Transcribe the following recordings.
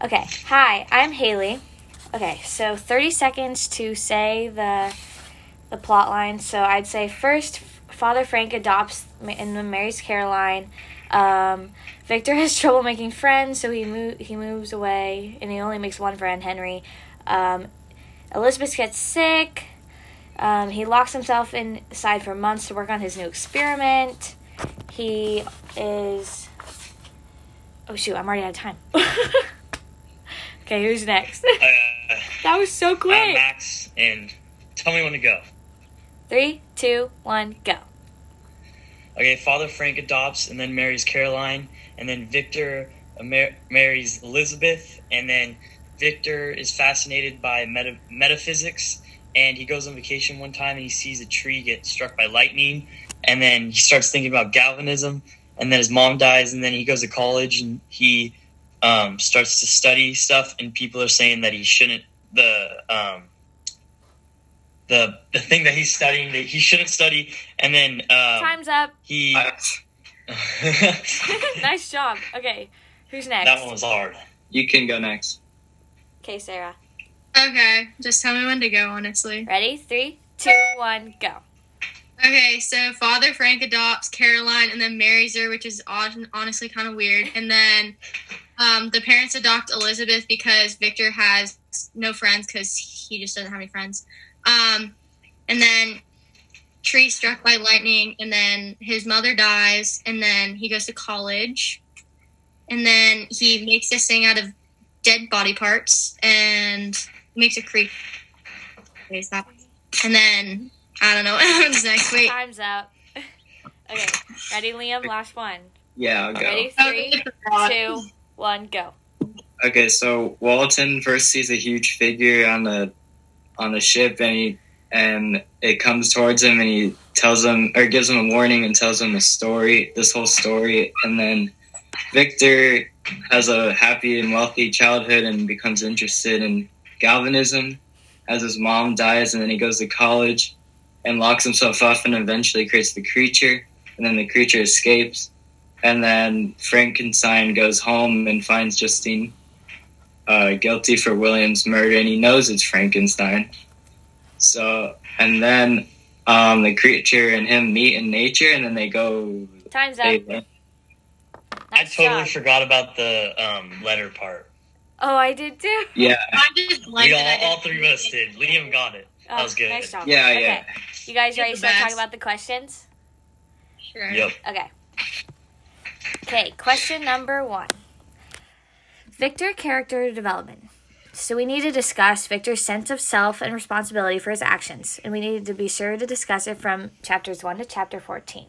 Okay, hi, I'm Haley. Okay, so 30 seconds to say the plot line. So I'd say first, Father Frank adopts and marries Caroline. Victor has trouble making friends, so he moves away, and he only makes one friend, Henry. Elizabeth gets sick. He locks himself inside for months to work on his new experiment. He is... Oh, shoot, I'm already out of time. Okay, who's next? That was so quick. Max, and tell me when to go. 3, 2, 1, go. Okay, Father Frank adopts and then marries Caroline, and then Victor marries Elizabeth, and then Victor is fascinated by metaphysics, and he goes on vacation one time and he sees a tree get struck by lightning, and then he starts thinking about galvanism, and then his mom dies, and then he goes to college and he starts to study stuff, and people are saying that he shouldn't, the thing that he's studying, that he shouldn't study, and then time's up. He nice job. Okay, who's next? That one was hard. You can go next. Okay, Sarah. Okay, just tell me when to go, honestly. Ready? 3, 2, 1, go. Okay, so Father Frank adopts Caroline and then marries her, which is odd and honestly kind of weird. And then the parents adopt Elizabeth because Victor has no friends because he just doesn't have any friends. And then tree struck by lightning, and then his mother dies, and then he goes to college, and then he makes this thing out of dead body parts and makes a creek. And then... I don't know what happens next week. Time's up. Okay, ready, Liam? Last one. Yeah, I'll go. Ready? 3, 2, 1, go. Okay, so Walton first sees a huge figure on the ship, and it comes towards him, and he tells him, or gives him a warning, and tells him this whole story, and then Victor has a happy and wealthy childhood and becomes interested in galvanism as his mom dies, and then he goes to college and locks himself up and eventually creates the creature, and then the creature escapes, and then Frankenstein goes home and finds Justine guilty for William's murder, and he knows it's Frankenstein. So, and then the creature and him meet in nature, and then they go... Time's up. I totally forgot about the letter part. Oh, I did too? Yeah. All three of us did. Liam got it. Oh, that was good. Nice job. Yeah, okay. Yeah. You guys ready to talk about the questions? Sure. Yep. Okay, question number 1. Victor character development. So we need to discuss Victor's sense of self and responsibility for his actions, and we needed to be sure to discuss it from chapters 1 to chapter 14.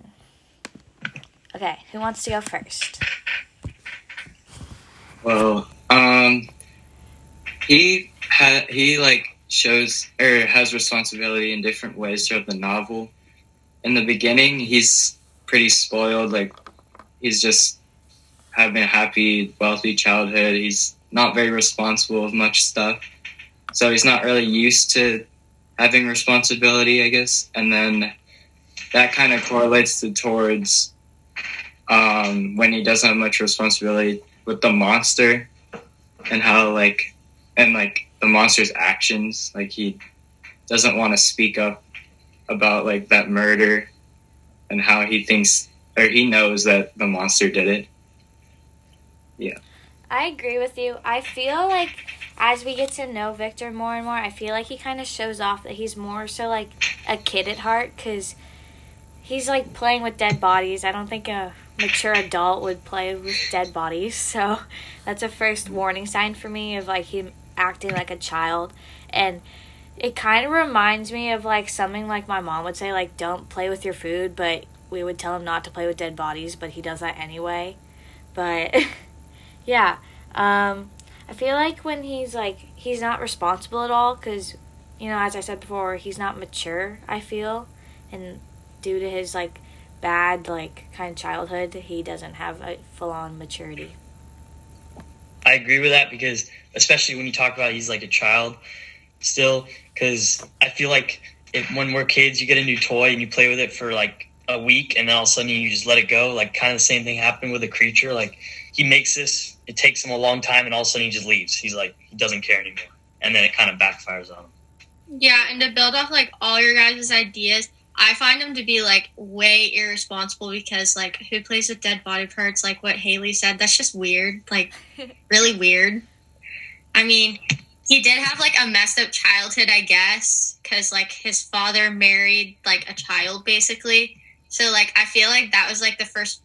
Okay, who wants to go first? Well, he shows or has responsibility in different ways throughout the novel. In the beginning, he's pretty spoiled. Like, he's just having a happy, wealthy childhood. He's not very responsible of much stuff. So he's not really used to having responsibility, I guess. And then that kind of correlates to towards when he doesn't have much responsibility with the monster and how, like, and, like, the monster's actions, like he doesn't want to speak up about like that murder and how he thinks or he knows that the monster did it. Yeah. I agree with you. I feel like as we get to know Victor more and more, I feel like he kind of shows off that he's more so like a kid at heart because he's like playing with dead bodies. I don't think a mature adult would play with dead bodies. So that's a first warning sign for me of like him acting like a child, and it kind of reminds me of like something like my mom would say, like, don't play with your food, but we would tell him not to play with dead bodies, but he does that anyway. But yeah, I feel like when he's like he's not responsible at all because, you know, as I said before, he's not mature, I feel, and due to his like bad like kind of childhood, he doesn't have a full-on maturity. I agree with that because especially when you talk about he's like a child still, because I feel like if when we're kids, you get a new toy and you play with it for like a week and then all of a sudden you just let it go. Like kind of the same thing happened with a creature. Like he makes this it takes him a long time, and all of a sudden he just leaves. He's like, he doesn't care anymore. And then it kind of backfires on him. Yeah, and to build off, like, all your guys' ideas, I find him to be, like, way irresponsible because, like, who plays with dead body parts? Like what Haley said, that's just weird. Like, really weird. I mean, he did have, like, a messed up childhood, I guess, because, like, his father married, like, a child, basically. So, like, I feel like that was, like, the first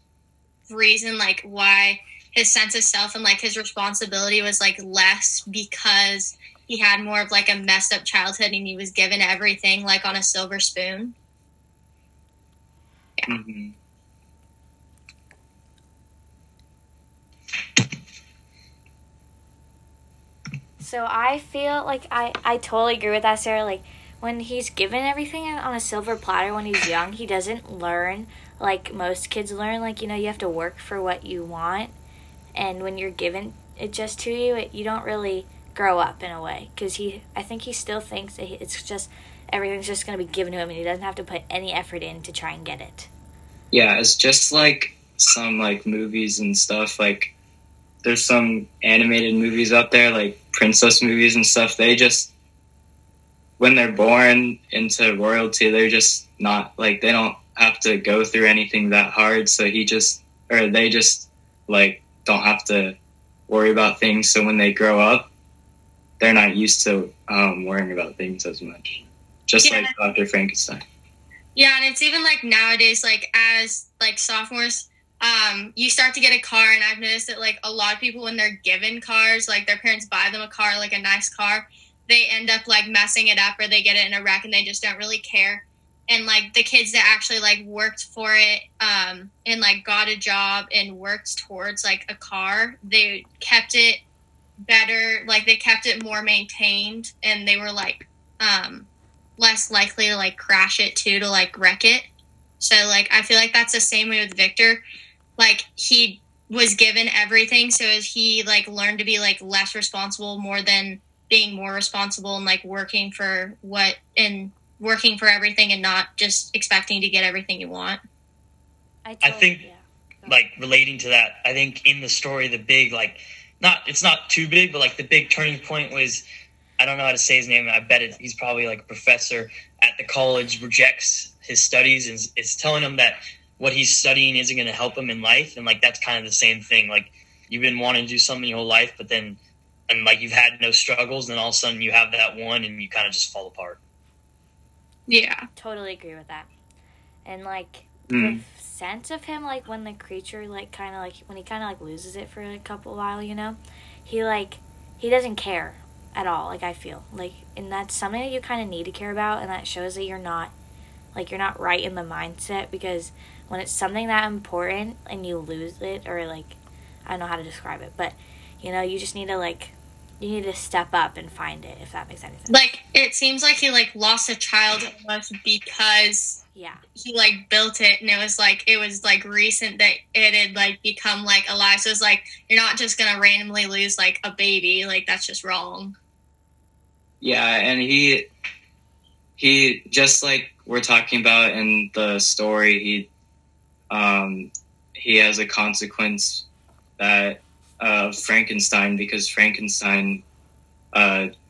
reason, like, why his sense of self and, like, his responsibility was, like, less because he had more of, like, a messed up childhood and he was given everything, like, on a silver spoon. Yeah. Mm-hmm. So I feel like I totally agree with that, Sarah. Like, when he's given everything on a silver platter when he's young, he doesn't learn like most kids learn. Like, you know, you have to work for what you want. And when you're given it just to you, you don't really grow up in a way. Because I think he still thinks that it's just, everything's just going to be given to him and he doesn't have to put any effort in to try and get it. Yeah, it's just like some like movies and stuff. Like, there's some animated movies out there, like princess movies and stuff. They just, when they're born into royalty, they're just not, like, they don't have to go through anything that hard. So they just, like, don't have to worry about things. So when they grow up, they're not used to worrying about things as much. Just like Dr. Frankenstein. Yeah, and it's even, like, nowadays, like, as, like, sophomores, you start to get a car, and I've noticed that, like, a lot of people, when they're given cars, like, their parents buy them a car, like, a nice car, they end up, like, messing it up, or they get it in a wreck, and they just don't really care. And, like, the kids that actually, like, worked for it and, like, got a job and worked towards, like, a car, they kept it better, like, they kept it more maintained, and they were, like, less likely to, like, crash it, too, to, like, wreck it. So, like, I feel like that's the same way with Victor. Like, he was given everything, so he, like, learned to be, like, less responsible more than being more responsible and, like, working for everything and not just expecting to get everything you want. I think relating to that, I think in the story, the big, like, it's not too big, but, like, the big turning point was, I don't know how to say his name. I bet he's probably, like, a professor at the college, rejects his studies and is telling him that what he's studying isn't going to help him in life. And, like, that's kind of the same thing. Like, you've been wanting to do something your whole life, but then, and, like, you've had no struggles, and then all of a sudden you have that one and you kind of just fall apart. Yeah. Totally agree with that. And, like, the sense of him, like, when the creature, like, kind of, like, when he kind of, like, loses it for a couple while, you know, he, like, he doesn't care at all, like, I feel. Like, and that's something that you kind of need to care about, and that shows that you're not right in the mindset, because when it's something that important and you lose it, or, like, I don't know how to describe it, but, you know, you just need to, like, you need to step up and find it, if that makes any sense. Like, it seems like he, like, lost a child almost because he, like, built it, and it was, like, recent that it had, like, become, like, alive. So it's, like, you're not just going to randomly lose, like, a baby. Like, that's just wrong. Yeah, and he just, like, we're talking about in the story, he has a consequence that Frankenstein, because Frankenstein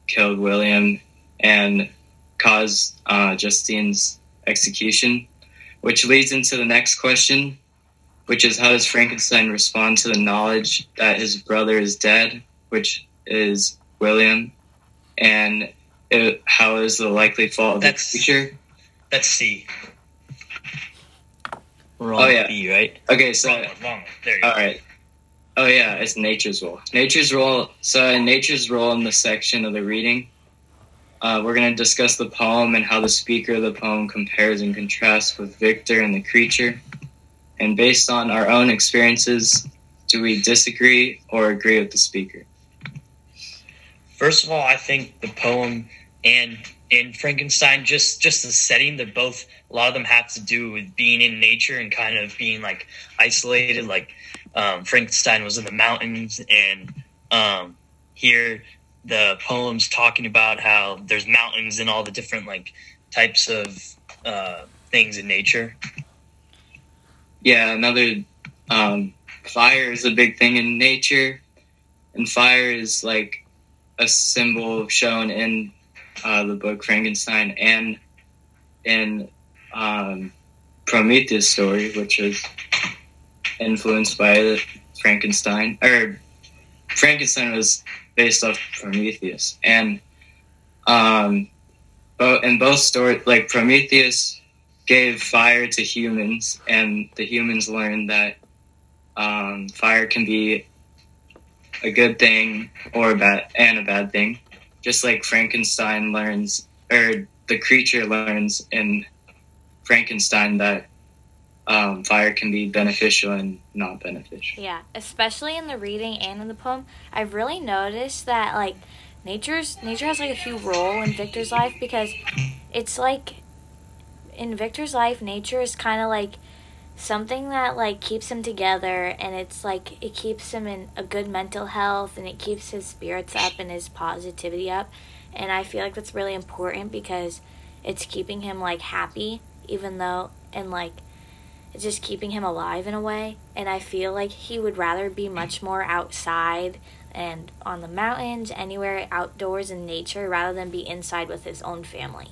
killed William and caused Justine's execution, which leads into the next question, which is, how does Frankenstein respond to the knowledge that his brother is dead, which is William, and how is the likely fault of the creature? That's C. We're on B, right? Okay, so wrong one. There you go. All right. Oh, yeah, it's nature's role. So in nature's role in the section of the reading, we're going to discuss the poem and how the speaker of the poem compares and contrasts with Victor and the creature. And based on our own experiences, do we disagree or agree with the speaker? First of all, I think the poem and in Frankenstein, just the setting, they're both, a lot of them have to do with being in nature and kind of being, like, isolated. Like, Frankenstein was in the mountains, and here the poem's talking about how there's mountains and all the different, like, types of things in nature. Yeah, another fire is a big thing in nature. And fire is like a symbol shown in the book Frankenstein and in Prometheus story, which is influenced by the Frankenstein, or Frankenstein was based off Prometheus. And in both stories, like Prometheus gave fire to humans, and the humans learned that fire can be a good thing or a bad thing, just like Frankenstein learns, or the creature learns in Frankenstein, that fire can be beneficial and not beneficial. Yeah, especially in the reading and in the poem, I've really noticed that like nature has like a huge role in Victor's life, because it's like in Victor's life, nature is kind of like something that like keeps him together, and it's like it keeps him in a good mental health, and it keeps his spirits up and his positivity up. And I feel like that's really important because it's keeping him like happy, even though, and like it's just keeping him alive in a way. And I feel like he would rather be much more outside and on the mountains, anywhere outdoors in nature, rather than be inside with his own family.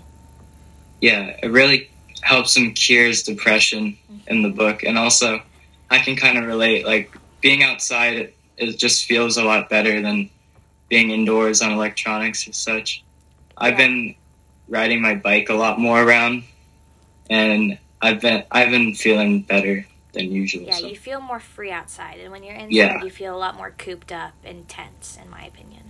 Yeah, it really helps him cures depression in the book. And also, I can kind of relate, like, being outside, it just feels a lot better than being indoors on electronics and such. Yeah. I've been riding my bike a lot more around, and I've been feeling better than usual. Yeah, so. You feel more free outside, and when you're inside, you feel a lot more cooped up and tense, in my opinion.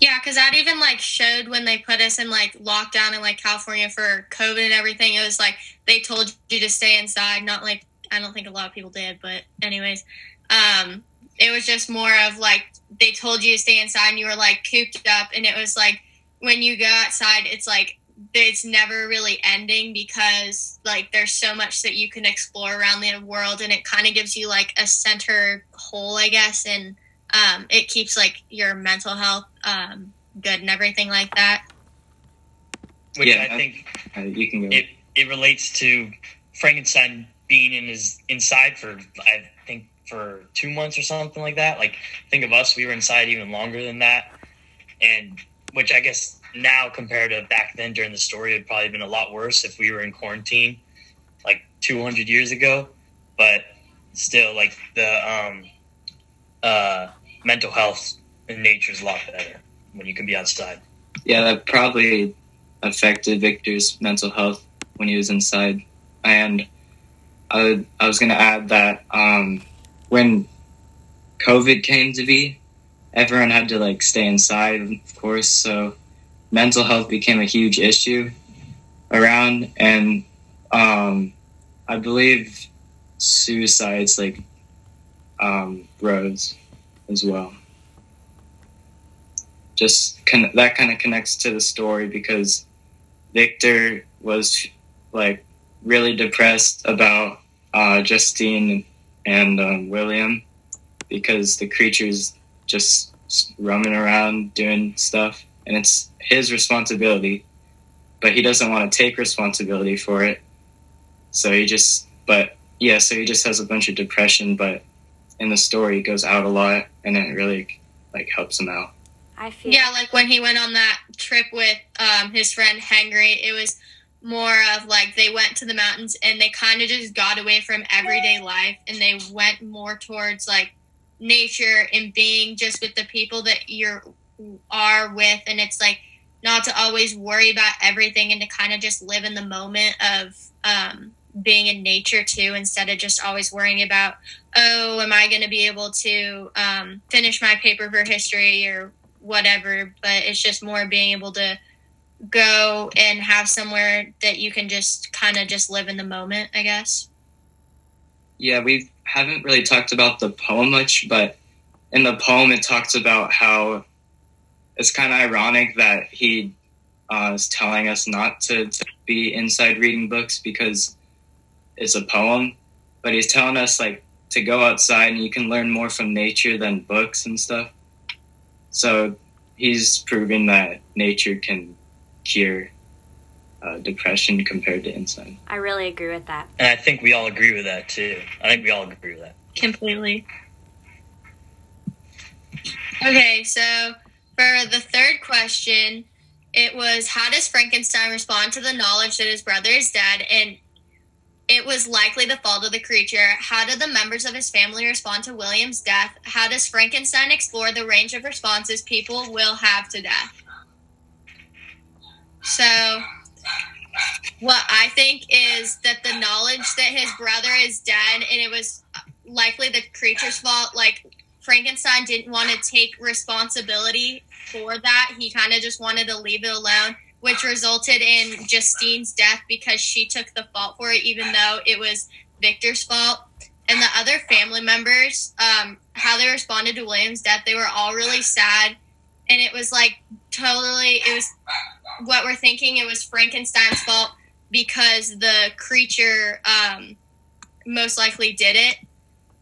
Yeah, because that even, like, showed when they put us in, like, lockdown in, like, California for COVID and everything. It was, like, they told you to stay inside. Not, like, I don't think a lot of people did, but anyways. It was just more of, like, they told you to stay inside and you were, like, cooped up. And it was, like, when you go outside, it's, like, it's never really ending because, like, there's so much that you can explore around the world. And it kind of gives you, like, a center hole, I guess, and it keeps, like, your mental health good and everything like that. Which I think you can go. It relates to Frankenstein being inside for, I think, for 2 months or something like that. Like, think of us, we were inside even longer than that. And which I guess now compared to back then during the story, it would probably have been a lot worse if we were in quarantine like 200 years ago. But still, like, the mental health in nature is a lot better when you can be outside. Yeah, that probably affected Victor's mental health when he was inside. And I was going to add that when COVID came to be, everyone had to, like, stay inside, of course, so mental health became a huge issue around, and I believe suicides, like, rose as well. Just that kind of connects to the story because Victor was like really depressed about Justine and William because the creature's just roaming around doing stuff, and it's his responsibility, but he doesn't want to take responsibility for it. So he just has a bunch of depression, but in the story he goes out a lot, and it really like helps him out. I feel like when he went on that trip with his friend Henry, it was more of like they went to the mountains and they kind of just got away from everyday life, and they went more towards like nature and being just with the people that you are with, and it's like not to always worry about everything and to kind of just live in the moment of being in nature too, instead of just always worrying about, oh, am I going to be able to finish my paper for history or whatever. But it's just more being able to go and have somewhere that you can just kind of just live in the moment, I guess. Yeah, we haven't really talked about the poem much, but in the poem it talks about how it's kind of ironic that he is telling us not to be inside reading books because it's a poem, but he's telling us like to go outside and you can learn more from nature than books and stuff. So he's proving that nature can cure depression compared to inside. I really agree with that. And I think we all agree with that too. Completely. Okay, so for the third question, it was, how does Frankenstein respond to the knowledge that his brother is dead and it was likely the fault of the creature? How did the members of his family respond to William's death? How does Frankenstein explore the range of responses people will have to death? So what I think is that the knowledge that his brother is dead and it was likely the creature's fault, like Frankenstein didn't want to take responsibility for that. He kind of just wanted to leave it alone, which resulted in Justine's death because she took the fault for it, even though it was Victor's fault. And the other family members, how they responded to William's death, they were all really sad. And it was like totally, it was what we're thinking. It was Frankenstein's fault because the creature most likely did it.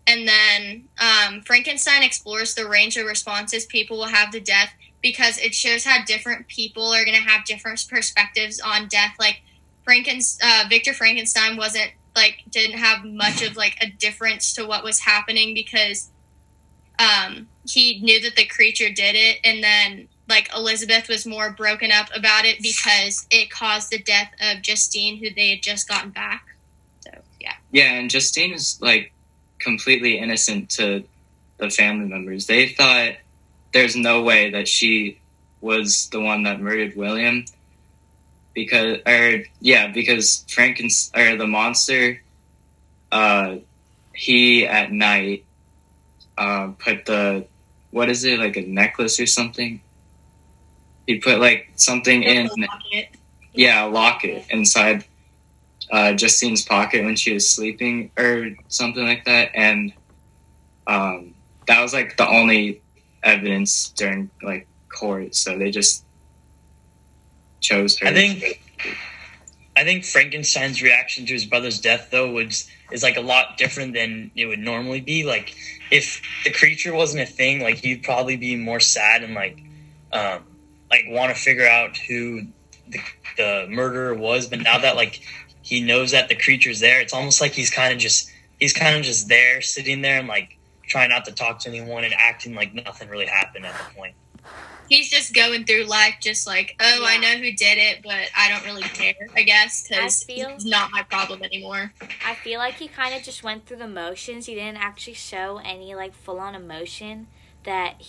And then Frankenstein explores the range of responses people will have to death because it shows how different people are going to have different perspectives on death. Like Victor Frankenstein didn't have much of like a difference to what was happening because he knew that the creature did it. And then like Elizabeth was more broken up about it because it caused the death of Justine, who they had just gotten back. So yeah. Yeah, and Justine is like completely innocent to the family members. They thought there's no way that she was the one that murdered William because Frankenstein or the monster, he at night put a necklace or something. He put like something in a locket inside Justine's pocket when she was sleeping or something like that, and that was like the only evidence during like court, so they just chose her. I think Frankenstein's reaction to his brother's death though is like a lot different than it would normally be. Like if the creature wasn't a thing, like he'd probably be more sad and like want to figure out who the murderer was, but now that like he knows that the creature's there, it's almost like he's kind of just there, sitting there and like trying not to talk to anyone and acting like nothing really happened at the point. He's just going through life, just like, oh, yeah, I know who did it, but I don't really care, I guess, because it's not my problem anymore. I feel like he kind of just went through the motions. He didn't actually show any like full on emotion that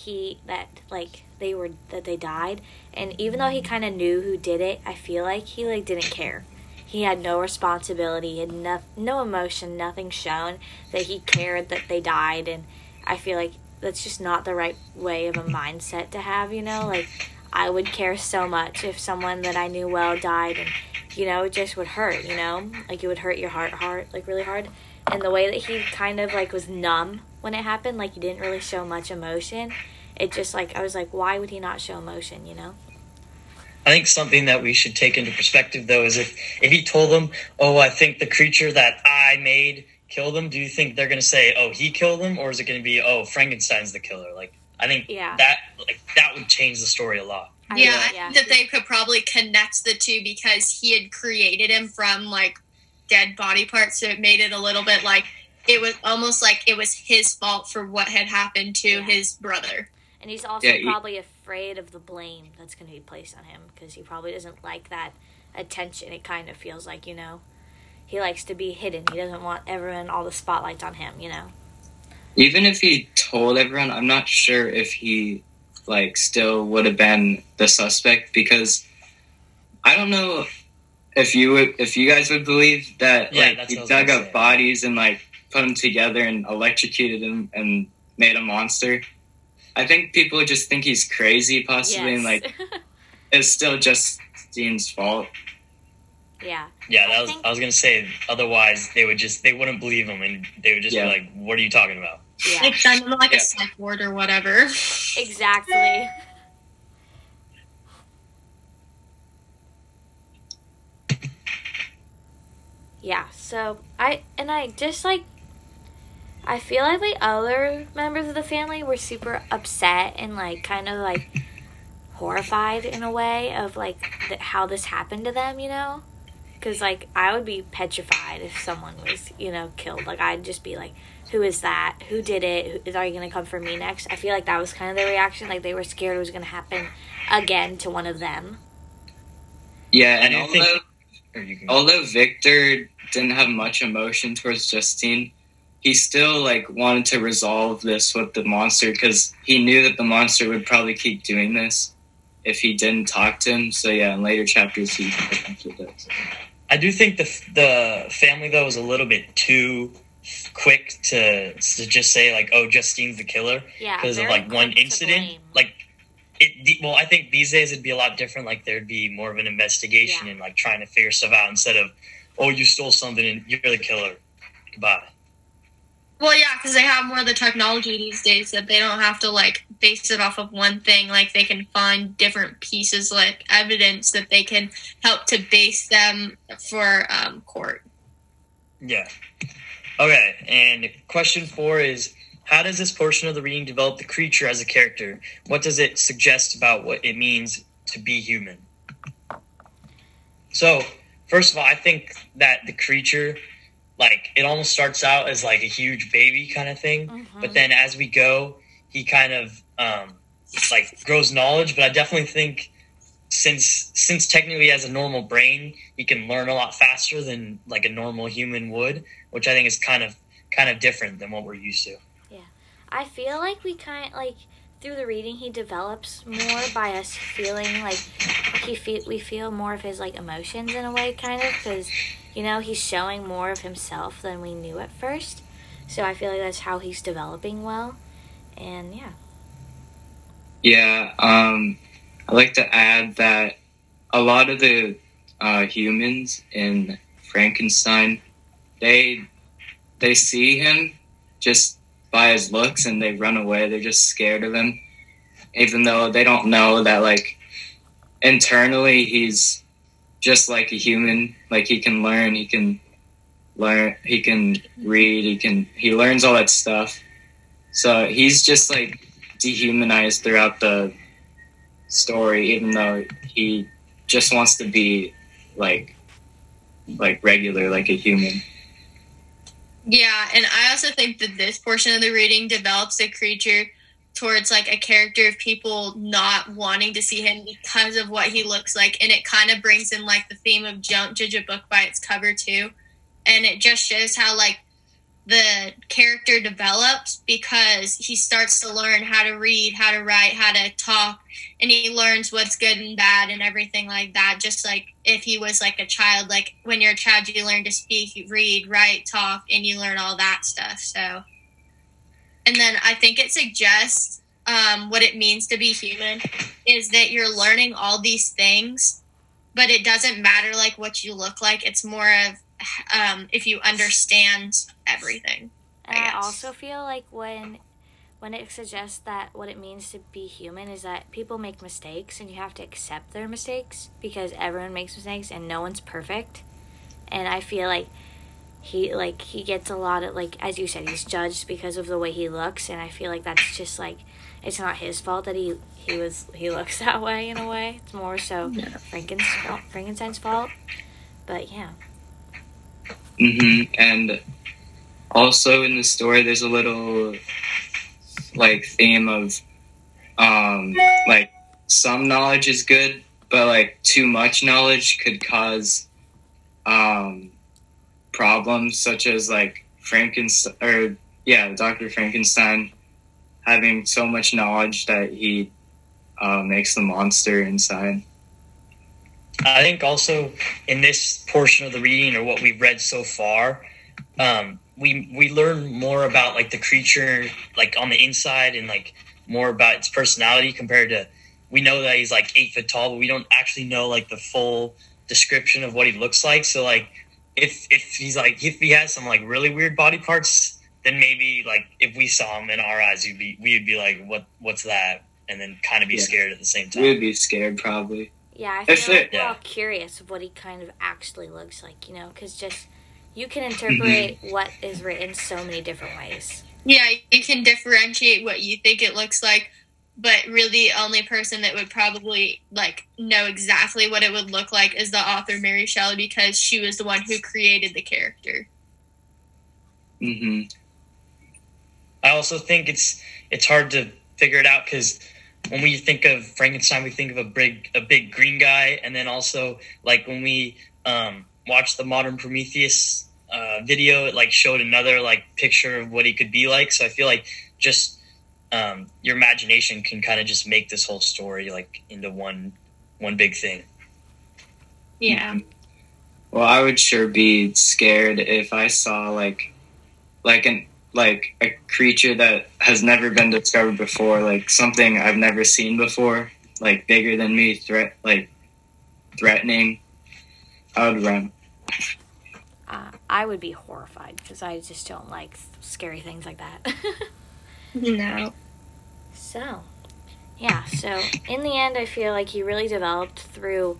they died, and even though he kind of knew who did it, I feel like he like didn't care. He had no responsibility, he had no emotion, nothing shown that he cared that they died. And I feel like that's just not the right way of a mindset to have, you know? Like, I would care so much if someone that I knew well died, and, you know, it just would hurt, you know? Like, it would hurt your heart, like, really hard. And the way that he kind of, like, was numb when it happened, like, he didn't really show much emotion. It just, like, I was like, why would he not show emotion, you know? I think something that we should take into perspective, though, is if he told them, oh, I think the creature that I made killed them, do you think they're going to say, oh, he killed them? Or is it going to be, oh, Frankenstein's the killer? Like, I think that would change the story a lot. I think that they could probably connect the two because he had created him from, like, dead body parts. So it made it a little bit like it was almost like it was his fault for what had happened to his brother. And he's also probably afraid of the blame that's going to be placed on him because he probably doesn't like that attention. It kind of feels like, you know, he likes to be hidden. He doesn't want everyone, all the spotlights on him, you know. Even if he told everyone, I'm not sure if he, like, still would have been the suspect because I don't know if you guys would believe that, like, he dug up bodies and, like, put them together and electrocuted them and made a monster. I think people just think he's crazy, possibly, and, like, it's still just Dean's fault. Yeah. Yeah, I was going to say, otherwise, they wouldn't believe him, and they would just be like, what are you talking about? Yeah. It's kind of like a psych ward or whatever. Exactly. Yeah, so, I just, like, I feel like the other members of the family were super upset and, like, kind of, like, horrified in a way of, like, how this happened to them, you know? Because, like, I would be petrified if someone was, you know, killed. Like, I'd just be like, who is that? Who did it? Are you going to come for me next? I feel like that was kind of their reaction. Like, they were scared it was going to happen again to one of them. Yeah, and although Victor didn't have much emotion towards Justine, he still, like, wanted to resolve this with the monster, because he knew that the monster would probably keep doing this if he didn't talk to him. So, yeah, in later chapters, he potentially does. I do think the family, though, was a little bit too quick to just say, like, oh, Justine's the killer. Yeah. Because of, like, one incident. Like, well, I think these days it'd be a lot different. Like, there'd be more of an investigation and, like, trying to figure stuff out instead of, oh, you stole something and you're the killer. Goodbye. Well, yeah, because they have more of the technology these days that they don't have to, like, base it off of one thing. Like, they can find different pieces, like, evidence that they can help to base them for court. Yeah. Okay, and question 4 is, how does this portion of the reading develop the creature as a character? What does it suggest about what it means to be human? So, first of all, I think that the creature... like, it almost starts out as, like, a huge baby kind of thing. Mm-hmm. But then as we go, he kind of, like, grows knowledge. But I definitely think since technically he has a normal brain, he can learn a lot faster than, like, a normal human would, which I think is kind of different than what we're used to. Yeah. I feel like we kind of, like, through the reading, he develops more by us feeling, like, we feel more of his, like, emotions in a way, kind of, because... you know, he's showing more of himself than we knew at first. So I feel like that's how he's developing well. And, yeah. Yeah, I'd like to add that a lot of the humans in Frankenstein, they see him just by his looks and they run away. They're just scared of him. Even though they don't know that, like, internally he's... just like a human, like he can learn, he can read, he learns all that stuff. So he's just like dehumanized throughout the story, even though he just wants to be like regular, like a human. Yeah, and I also think that this portion of the reading develops the creature towards like a character of people not wanting to see him because of what he looks like, and it kind of brings in like the theme of don't judge a book by its cover too, and it just shows how like the character develops because he starts to learn how to read, how to write, how to talk, and he learns what's good and bad and everything like that, just like if he was like a child. Like when you're a child you learn to speak, you read, write, talk, and you learn all that stuff. So and then I think it suggests what it means to be human is that you're learning all these things, but it doesn't matter like what you look like. It's more of if you understand everything. I also feel like when it suggests that what it means to be human is that people make mistakes and you have to accept their mistakes because everyone makes mistakes and no one's perfect. And I feel like he gets a lot of, like, as you said, he's judged because of the way he looks, and I feel like that's just, like, it's not his fault that he looks that way in a way. It's more so Frankenstein's fault. But, yeah. Mm-hmm. And also in the story, there's a little, like, theme of, like, some knowledge is good, but, like, too much knowledge could cause, problems such as like Frankenstein or Dr. Frankenstein having so much knowledge that he makes the monster inside. I think also in this portion of the reading or what we've read so far, we learn more about like the creature like on the inside and like more about its personality compared to, we know that he's like 8 foot tall, but we don't actually know like the full description of what he looks like. So like if he has some like really weird body parts, then maybe like if we saw him in our eyes, we'd be like, what's that? And then kind of be scared at the same time. We'd be scared probably. Yeah, I feel like we're all curious of what he kind of actually looks like, you know, because just you can interpret what is written so many different ways. Yeah, you can differentiate what you think it looks like, but really the only person that would probably, like, know exactly what it would look like is the author Mary Shelley, because she was the one who created the character. Mm-hmm. I also think it's hard to figure it out because when we think of Frankenstein, we think of a big green guy, and then also like when we watched the Modern Prometheus video, it like showed another like picture of what he could be like. So I feel like just your imagination can kind of just make this whole story like into one big thing. Yeah. Well, I would sure be scared if I saw a creature that has never been discovered before, like something I've never seen before, like bigger than me, threatening. I would run. I would be horrified because I just don't like scary things like that. No. So in the end, I feel like he really developed through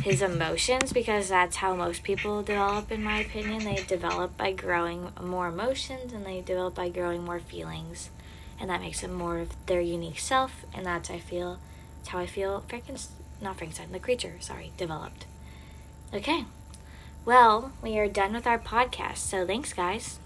his emotions, because that's how most people develop, in my opinion. They develop by growing more emotions, and they develop by growing more feelings, and that makes them more of their unique self, and that's how I feel the creature developed. Okay, well, we are done with our podcast, so thanks guys.